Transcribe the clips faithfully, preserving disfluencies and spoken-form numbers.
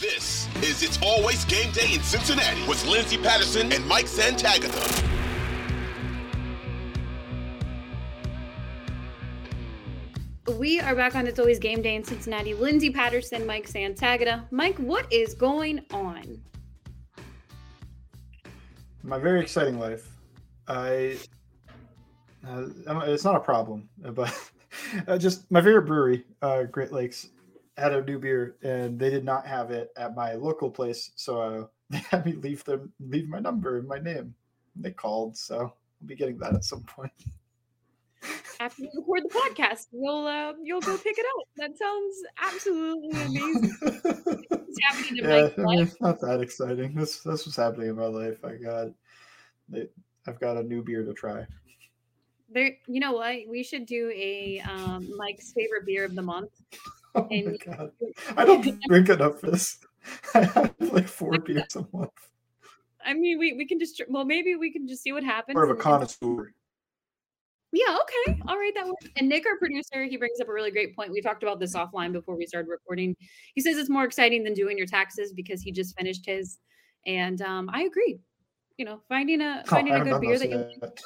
This is It's Always Game Day in Cincinnati with Lindsey Patterson and Mike Santagata. We are back on It's Always Game Day in Cincinnati. Lindsey Patterson, Mike Santagata. Mike, what is going on? My very exciting life. I, uh, it's not a problem, but uh, just my favorite brewery, uh, Great Lakes, had a new beer, and they did not have it at my local place, so uh, they had me leave them leave my number and my name. And they called, so I'll be getting that at some point. After we record the podcast, you'll uh, you'll go pick it up. That sounds absolutely amazing. It's happening in yeah, my I mean, life. It's not that exciting. This this was happening in my life. I got it, I've got a new beer to try. There, you know what? We should do a um, Mike's favorite beer of the month. Oh my God. I don't drink enough for this. I have like four beers a month. I mean, we, we can just, well, maybe we can just see what happens. More of a connoisseur. Yeah, okay. All right, that works. And Nick, our producer, he brings up a really great point. We talked about this offline before we started recording. He says it's more exciting than doing your taxes because he just finished his. And um, I agree. You know, finding a finding oh, a good beer that you like.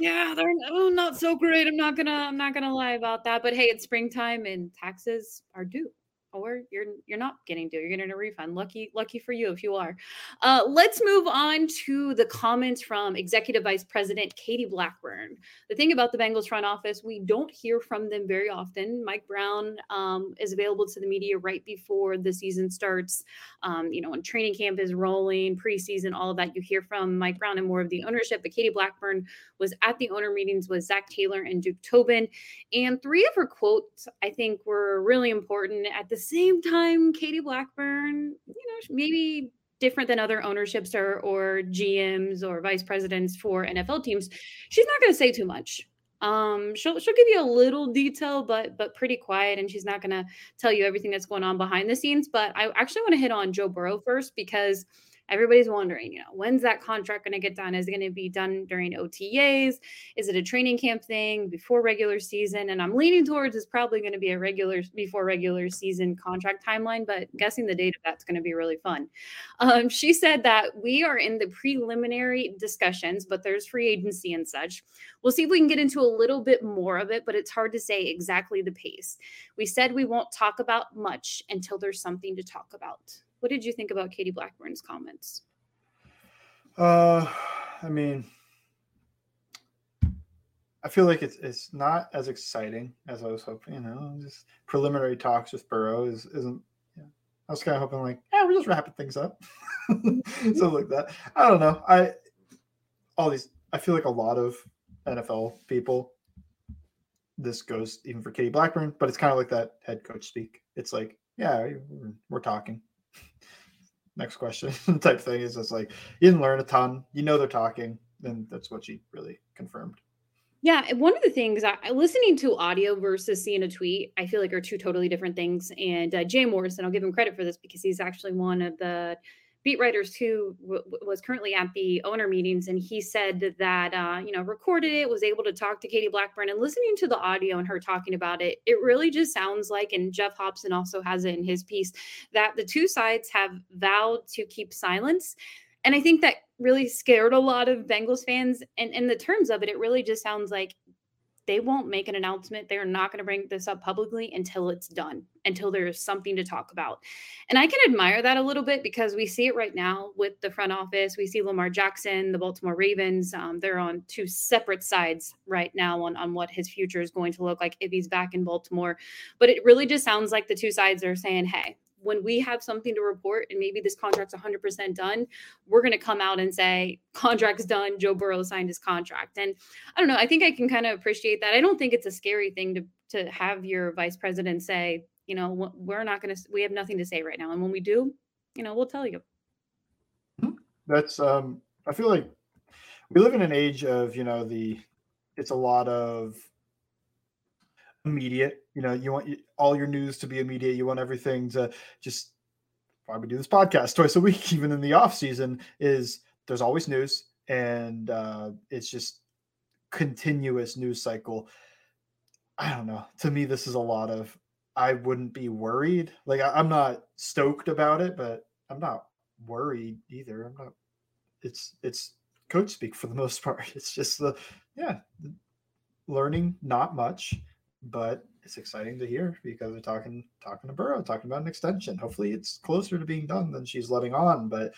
Yeah, they're oh, not so great. I'm not gonna. I'm not gonna lie about that. But hey, it's springtime and taxes are due, or you're you're not getting due. You're getting a refund. Lucky, lucky for you if you are. Uh, let's move on to the comments from Executive Vice President Katie Blackburn. The thing about the Bengals front office, we don't hear from them very often. Mike Brown um, is available to the media right before the season starts. Um, you know, when training camp is rolling, preseason, all of that, you hear from Mike Brown and more of the ownership. But Katie Blackburn was at the owner meetings with Zach Taylor and Duke Tobin. And three of her quotes, I think, were really important. At the same time, Katie Blackburn, you know, maybe different than other ownerships or, or G Ms or vice presidents for N F L teams, she's not going to say too much. Um, she'll she'll give you a little detail, but but pretty quiet, and she's not going to tell you everything that's going on behind the scenes. But I actually want to hit on Joe Burrow first, because everybody's wondering, you know, when's that contract going to get done? Is it going to be done during O T As? Is it a training camp thing before regular season? And I'm leaning towards it's probably going to be a regular before regular season contract timeline, but guessing the date of that's going to be really fun. Um, she said that we are in the preliminary discussions, but there's free agency and such. We'll see if we can get into a little bit more of it, but it's hard to say exactly the pace. We said we won't talk about much until there's something to talk about. What did you think about Katie Blackburn's comments? Uh, I mean, I feel like it's it's not as exciting as I was hoping. You know, just preliminary talks with Burrow is isn't. Yeah. I was kind of hoping like, yeah, we're just wrapping things up, something like that. I don't know. I all these. I feel like a lot of N F L people. This goes even for Katie Blackburn, but it's kind of like that head coach speak. It's like, yeah, we're, we're talking. Next question type thing is just like, you didn't learn a ton, you know, they're talking. Then that's what she really confirmed. Yeah. One of the things I listening to audio versus seeing a tweet, I feel like are two totally different things. And uh, Jay Morrison, I'll give him credit for this because he's actually one of the beat writers who w- was currently at the owner meetings. And he said that, uh, you know, recorded it, was able to talk to Katie Blackburn, and listening to the audio and her talking about it, it really just sounds like, and Jeff Hobson also has it in his piece, that the two sides have vowed to keep silence. And I think that really scared a lot of Bengals fans. And in the terms of it, it really just sounds like they won't make an announcement. They're not going to bring this up publicly until it's done, until there's something to talk about. And I can admire that a little bit because we see it right now with the front office. We see Lamar Jackson, the Baltimore Ravens. Um, they're on two separate sides right now on, on what his future is going to look like if he's back in Baltimore. But it really just sounds like the two sides are saying, hey, when we have something to report and maybe this contract's one hundred percent done, we're going to come out and say contract's done. Joe Burrow signed his contract. And I don't know. I think I can kind of appreciate that. I don't think it's a scary thing to to have your vice president say, you know, we're not going to, we have nothing to say right now. And when we do, you know, we'll tell you. That's, um, I feel like we live in an age of, you know, the, it's a lot of immediate, you know, you want all your news to be immediate. You want everything to just, why we do this podcast twice a week, even in the off season, is there's always news and uh, it's just continuous news cycle. I don't know. To me, this is a lot of, I wouldn't be worried. Like I, I'm not stoked about it, but I'm not worried either. I'm not, it's, it's coach speak for the most part. It's just the, yeah, learning, not much. But it's exciting to hear because we're talking talking to Burrow, talking about an extension. Hopefully it's closer to being done than she's letting on. But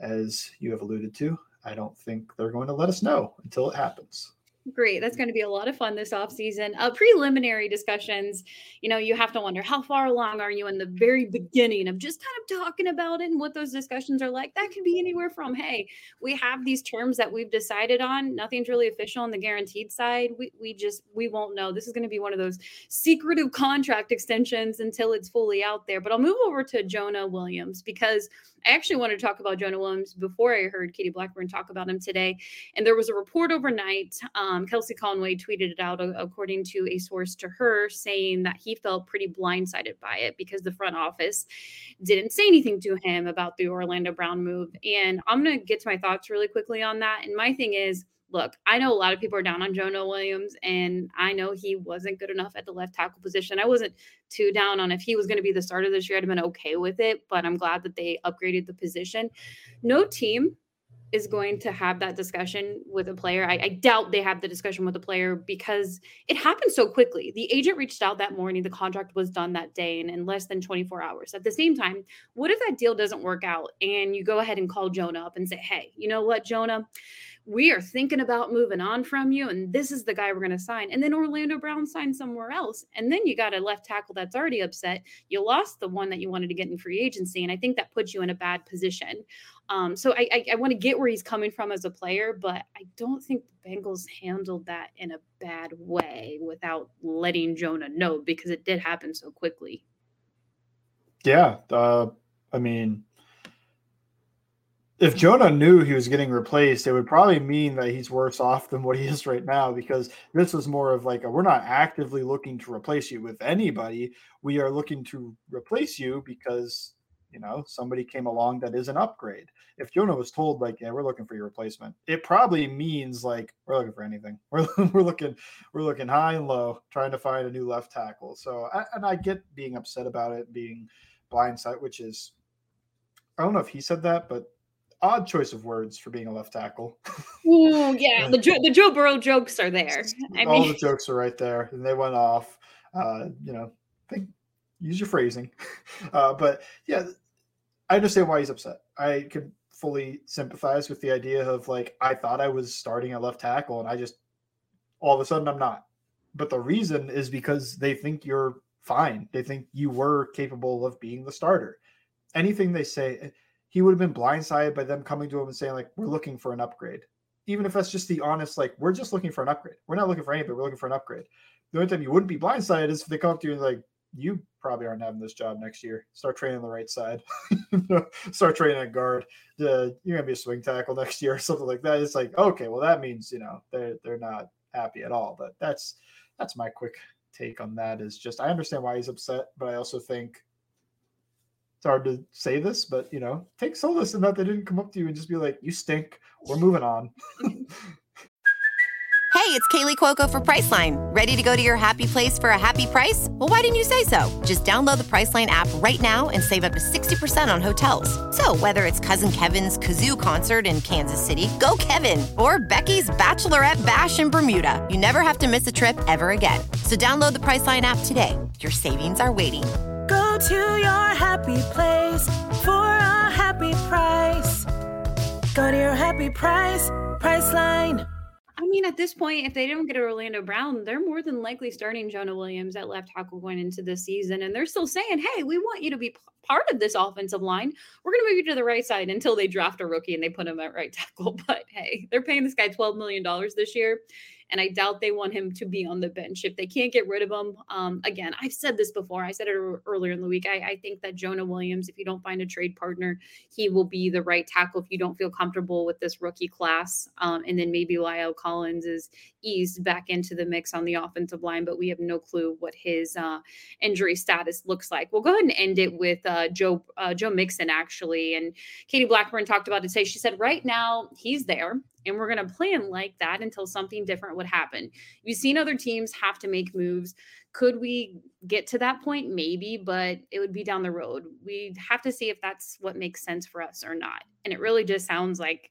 as you have alluded to, I don't think they're going to let us know until it happens. Great. That's going to be a lot of fun this offseason. Uh, preliminary discussions, you know, you have to wonder how far along are you in the very beginning of just kind of talking about it and what those discussions are like. That could be anywhere from, hey, we have these terms that we've decided on. Nothing's really official on the guaranteed side. We we just, we won't know. This is going to be one of those secretive contract extensions until it's fully out there. But I'll move over to Jonah Williams because I actually wanted to talk about Jonah Williams before I heard Katie Blackburn talk about him today. And there was a report overnight. Um, Kelsey Conway tweeted it out, uh, according to a source to her, saying that he felt pretty blindsided by it because the front office didn't say anything to him about the Orlando Brown move. And I'm going to get to my thoughts really quickly on that. And my thing is, look, I know a lot of people are down on Jonah Williams, and I know he wasn't good enough at the left tackle position. I wasn't too down on if he was going to be the starter this year. I'd have been okay with it, but I'm glad that they upgraded the position. No team is going to have that discussion with a player. I, I doubt they have the discussion with a player because it happened so quickly. The agent reached out that morning. The contract was done that day and in less than twenty-four hours. At the same time, what if that deal doesn't work out and you go ahead and call Jonah up and say, hey, you know what, Jonah? We are thinking about moving on from you, and this is the guy we're going to sign. And then Orlando Brown signed somewhere else. And then you got a left tackle that's already upset. You lost the one that you wanted to get in free agency, and I think that puts you in a bad position. Um, so I, I, I want to get where he's coming from as a player, but I don't think the Bengals handled that in a bad way without letting Jonah know because it did happen so quickly. Yeah. Uh, I mean – if Jonah knew he was getting replaced, it would probably mean that he's worse off than what he is right now because this was more of like, a, we're not actively looking to replace you with anybody. We are looking to replace you because, you know, somebody came along that is an upgrade. If Jonah was told like, yeah, we're looking for your replacement, it probably means like, we're looking for anything. We're, we're looking, we're looking high and low, trying to find a new left tackle. So, I, and I get being upset about it, being blindsided, which is, I don't know if he said that, but odd choice of words for being a left tackle. Ooh, yeah, the, jo- the Joe Burrow jokes are there. I All mean... the jokes are right there, and they went off. Uh, you know, think, use your phrasing. Uh, but, yeah, I understand why he's upset. I can fully sympathize with the idea of, like, I thought I was starting a left tackle, and I just – all of a sudden I'm not. But the reason is because they think you're fine. They think you were capable of being the starter. Anything they say – he would have been blindsided by them coming to him and saying, like, we're looking for an upgrade. Even if that's just the honest, like, we're just looking for an upgrade. We're not looking for anybody. We're looking for an upgrade. The only time you wouldn't be blindsided is if they come up to you and, like, you probably aren't having this job next year. Start training the right side. Start training at guard. Uh, you're going to be a swing tackle next year or something like that. It's like, okay, well, that means, you know, they're, they're not happy at all. But that's that's my quick take on that is just I understand why he's upset, but I also think it's hard to say this, but, you know, take solace in that they didn't come up to you and just be like, you stink, we're moving on. Hey, it's Kaylee Cuoco for Priceline. Ready to go to your happy place for a happy price? Well, why didn't you say so? Just download the Priceline app right now and save up to sixty percent on hotels. So whether it's Cousin Kevin's Kazoo Concert in Kansas City, go Kevin, or Becky's Bachelorette Bash in Bermuda, you never have to miss a trip ever again. So download the Priceline app today. Your savings are waiting. Go to your happy place for a happy price. Go to your happy price, Priceline. I mean, at this point, if they don't get Orlando Brown, they're more than likely starting Jonah Williams at left tackle going into the season. And they're still saying, hey, we want you to be p- part of this offensive line. We're going to move you to the right side until they draft a rookie and they put him at right tackle. But hey, they're paying this guy twelve million dollars this year. And I doubt they want him to be on the bench if they can't get rid of him. Um, again, I've said this before. I said it earlier in the week. I, I think that Jonah Williams, if you don't find a trade partner, he will be the right tackle if you don't feel comfortable with this rookie class. Um, and then maybe Lyle Collins is eased back into the mix on the offensive line, but we have no clue what his uh, injury status looks like. We'll go ahead and end it with uh, Joe uh, Joe Mixon, actually. And Katie Blackburn talked about it today. She said right now he's there. And we're going to plan like that until something different would happen. You've seen other teams have to make moves. Could we get to that point? Maybe, but it would be down the road. We'd have to see if that's what makes sense for us or not. And it really just sounds like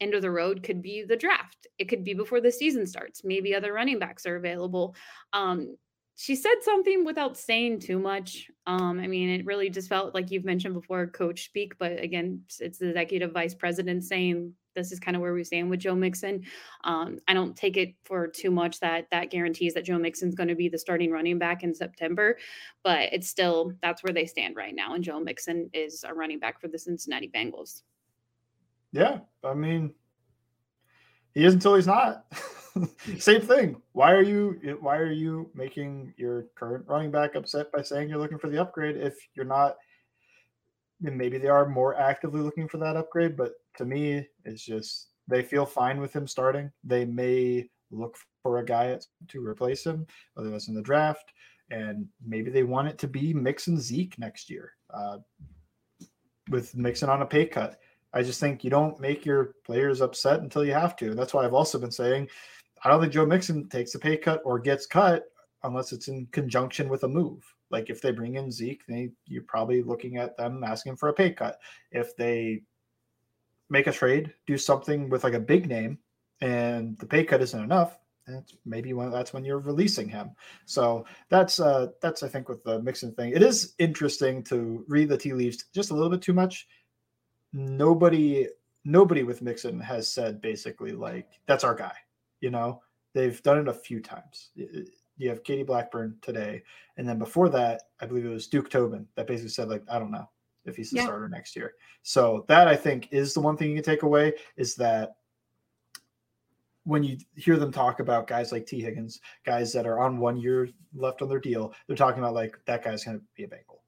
end of the road could be the draft. It could be before the season starts. Maybe other running backs are available. Um, she said something without saying too much. Um, I mean, it really just felt like you've mentioned before, coach speak, but again, it's the executive vice president saying, this is kind of where we stand with Joe Mixon. Um, I don't take it for too much that that guarantees that Joe Mixon's going to be the starting running back in September, but it's still, that's where they stand right now. And Joe Mixon is a running back for the Cincinnati Bengals. Yeah. I mean, he is until he's not. Same thing. Why are you, why are you making your current running back upset by saying you're looking for the upgrade if you're not? And maybe they are more actively looking for that upgrade, but to me, it's just they feel fine with him starting. They may look for a guy to replace him, whether that's in the draft, and maybe they want it to be Mixon Zeke next year uh, with Mixon on a pay cut. I just think you don't make your players upset until you have to. That's why I've also been saying I don't think Joe Mixon takes a pay cut or gets cut unless it's in conjunction with a move. Like if they bring in Zeke, they, you're probably looking at them asking for a pay cut. If they make a trade, do something with like a big name and the pay cut isn't enough, that's maybe when, that's when you're releasing him. So that's, uh, that's I think with the Mixon thing. It is interesting to read the tea leaves just a little bit too much. Nobody, nobody with Mixon has said basically like, that's our guy. You know, they've done it a few times. It, You have Katie Blackburn today. And then before that, I believe it was Duke Tobin that basically said, like, I don't know if he's the yeah. starter next year. So that I think is the one thing you can take away is that when you hear them talk about guys like T. Higgins, guys that are on one year left on their deal, they're talking about like that guy's going to be a Bengal.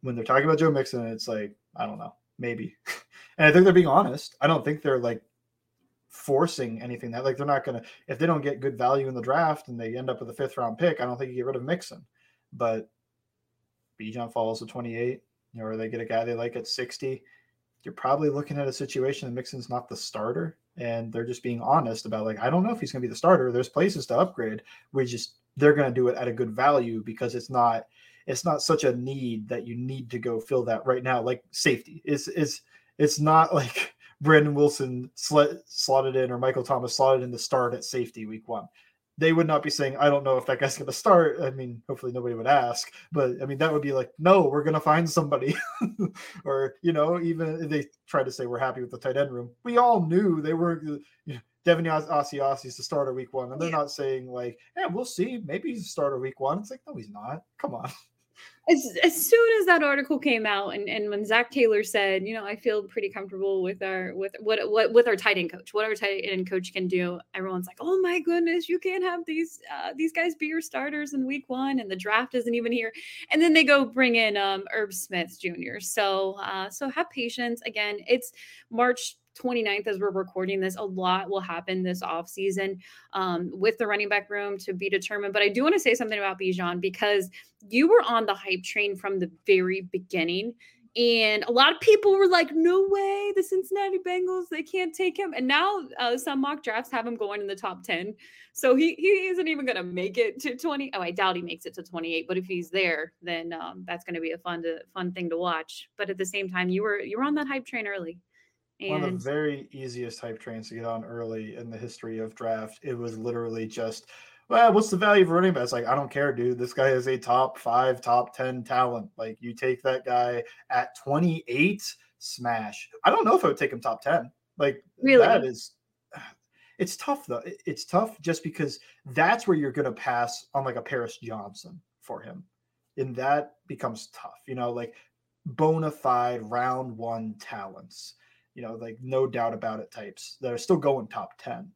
When they're talking about Joe Mixon, it's like, I don't know, maybe. And I think they're being honest. I don't think they're like, forcing anything that like they're not going to, if they don't get good value in the draft and they end up with a fifth round pick, I don't think you get rid of Mixon, but Bijan falls to twenty-eight, you know, or they get a guy they like at sixty. You're probably looking at a situation that Mixon's not the starter and they're just being honest about like, I don't know if he's going to be the starter. There's places to upgrade. We just, they're going to do it at a good value because it's not, it's not such a need that you need to go fill that right now. Like safety is, is it's not like Brandon Wilson sl- slotted in or Michael Thomas slotted in to start at safety week one. They would not be saying, I don't know if that guy's going to start. I mean, hopefully nobody would ask, but I mean, that would be like, no, we're going to find somebody or, you know, even if they try to say we're happy with the tight end room. We all knew they were, you know, Devin Ossai Ossai's the starter week one. And they're yeah. not saying like, yeah, we'll see. Maybe he's a starter week one. It's like, no, he's not. Come on. As, as soon as that article came out and, and when Zach Taylor said, you know, I feel pretty comfortable with our with what what with our tight end coach, what our tight end coach can do, everyone's like, oh, my goodness, you can't have these uh, these guys be your starters in week one. And the draft isn't even here. And then they go bring in um, Herb Smith Junior So uh, so have patience. Again, it's March twenty-ninth as we're recording this. A lot will happen this offseason um, with the running back room to be determined. But I do want to say something about Bijan because you were on the hype train from the very beginning. And a lot of people were like, no way, the Cincinnati Bengals, they can't take him. And now uh, some mock drafts have him going in the top ten. So he, he isn't even going to make it to twenty. Oh, I doubt he makes it to twenty-eight. But if he's there, then um, that's going to be a fun to, fun thing to watch. But at the same time, you were you were on that hype train early. And one of the very easiest hype trains to get on early in the history of draft. It was literally just, well, what's the value of running back? It's like, I don't care, dude. This guy is a top five, top ten talent. Like, you take that guy at twenty-eight, smash. I don't know if I would take him top ten. Like, really? That is, it's tough though. It's tough just because that's where you're going to pass on like a Paris Johnson for him. And that becomes tough, you know, like bona fide round one talents, you know, like no doubt about it types that are still going top ten.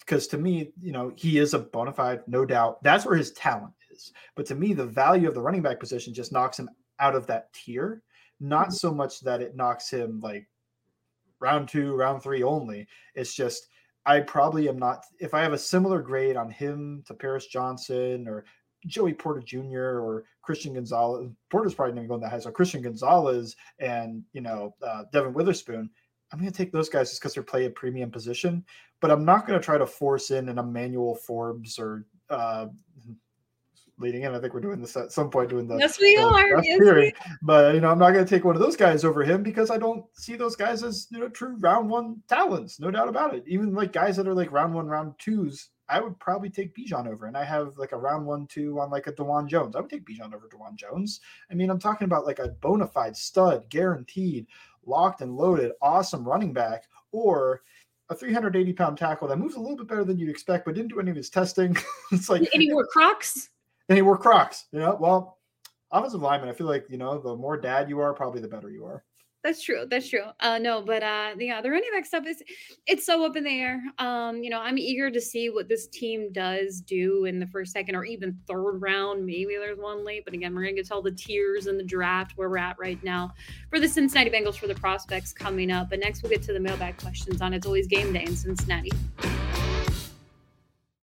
Because to me, you know, he is a bona fide, no doubt. That's where his talent is. But to me, the value of the running back position just knocks him out of that tier. Not so much that it knocks him like round two, round three only. It's just I probably am not – if I have a similar grade on him to Paris Johnson or Joey Porter Junior or Christian Gonzalez – Porter's probably not even going that high. So Christian Gonzalez and, you know, uh, Devin Witherspoon – I'm going to take those guys just because they're playing a premium position, but I'm not going to try to force in an Emmanuel Forbes or uh, leading in. I think we're doing this at some point. Doing the yes, we the, are. Yes, we are. But you know, I'm not going to take one of those guys over him because I don't see those guys as, you know, true round one talents, no doubt about it. Even like guys that are like round one, round twos, I would probably take Bijan over, and I have like a round one, two on like a DeJuan Jones. I would take Bijan over DeJuan Jones. I mean, I'm talking about like a bona fide stud, guaranteed, locked and loaded, awesome running back, or a three hundred eighty pound tackle that moves a little bit better than you'd expect, but didn't do any of his testing. It's like, and he wore Crocs. And he wore Crocs. You know, well, offensive lineman, I feel like, you know, the more dad you are, probably the better you are. That's true. That's true. Uh, no, but uh, yeah, the running back stuff is, it's so up in the air. Um, you know, I'm eager to see what this team does do in the first, second, or even third round. Maybe there's one late, but again, we're going to get to all the tiers in the draft where we're at right now for the Cincinnati Bengals for the prospects coming up. But next we'll get to the mailbag questions on It's Always Game Day in Cincinnati.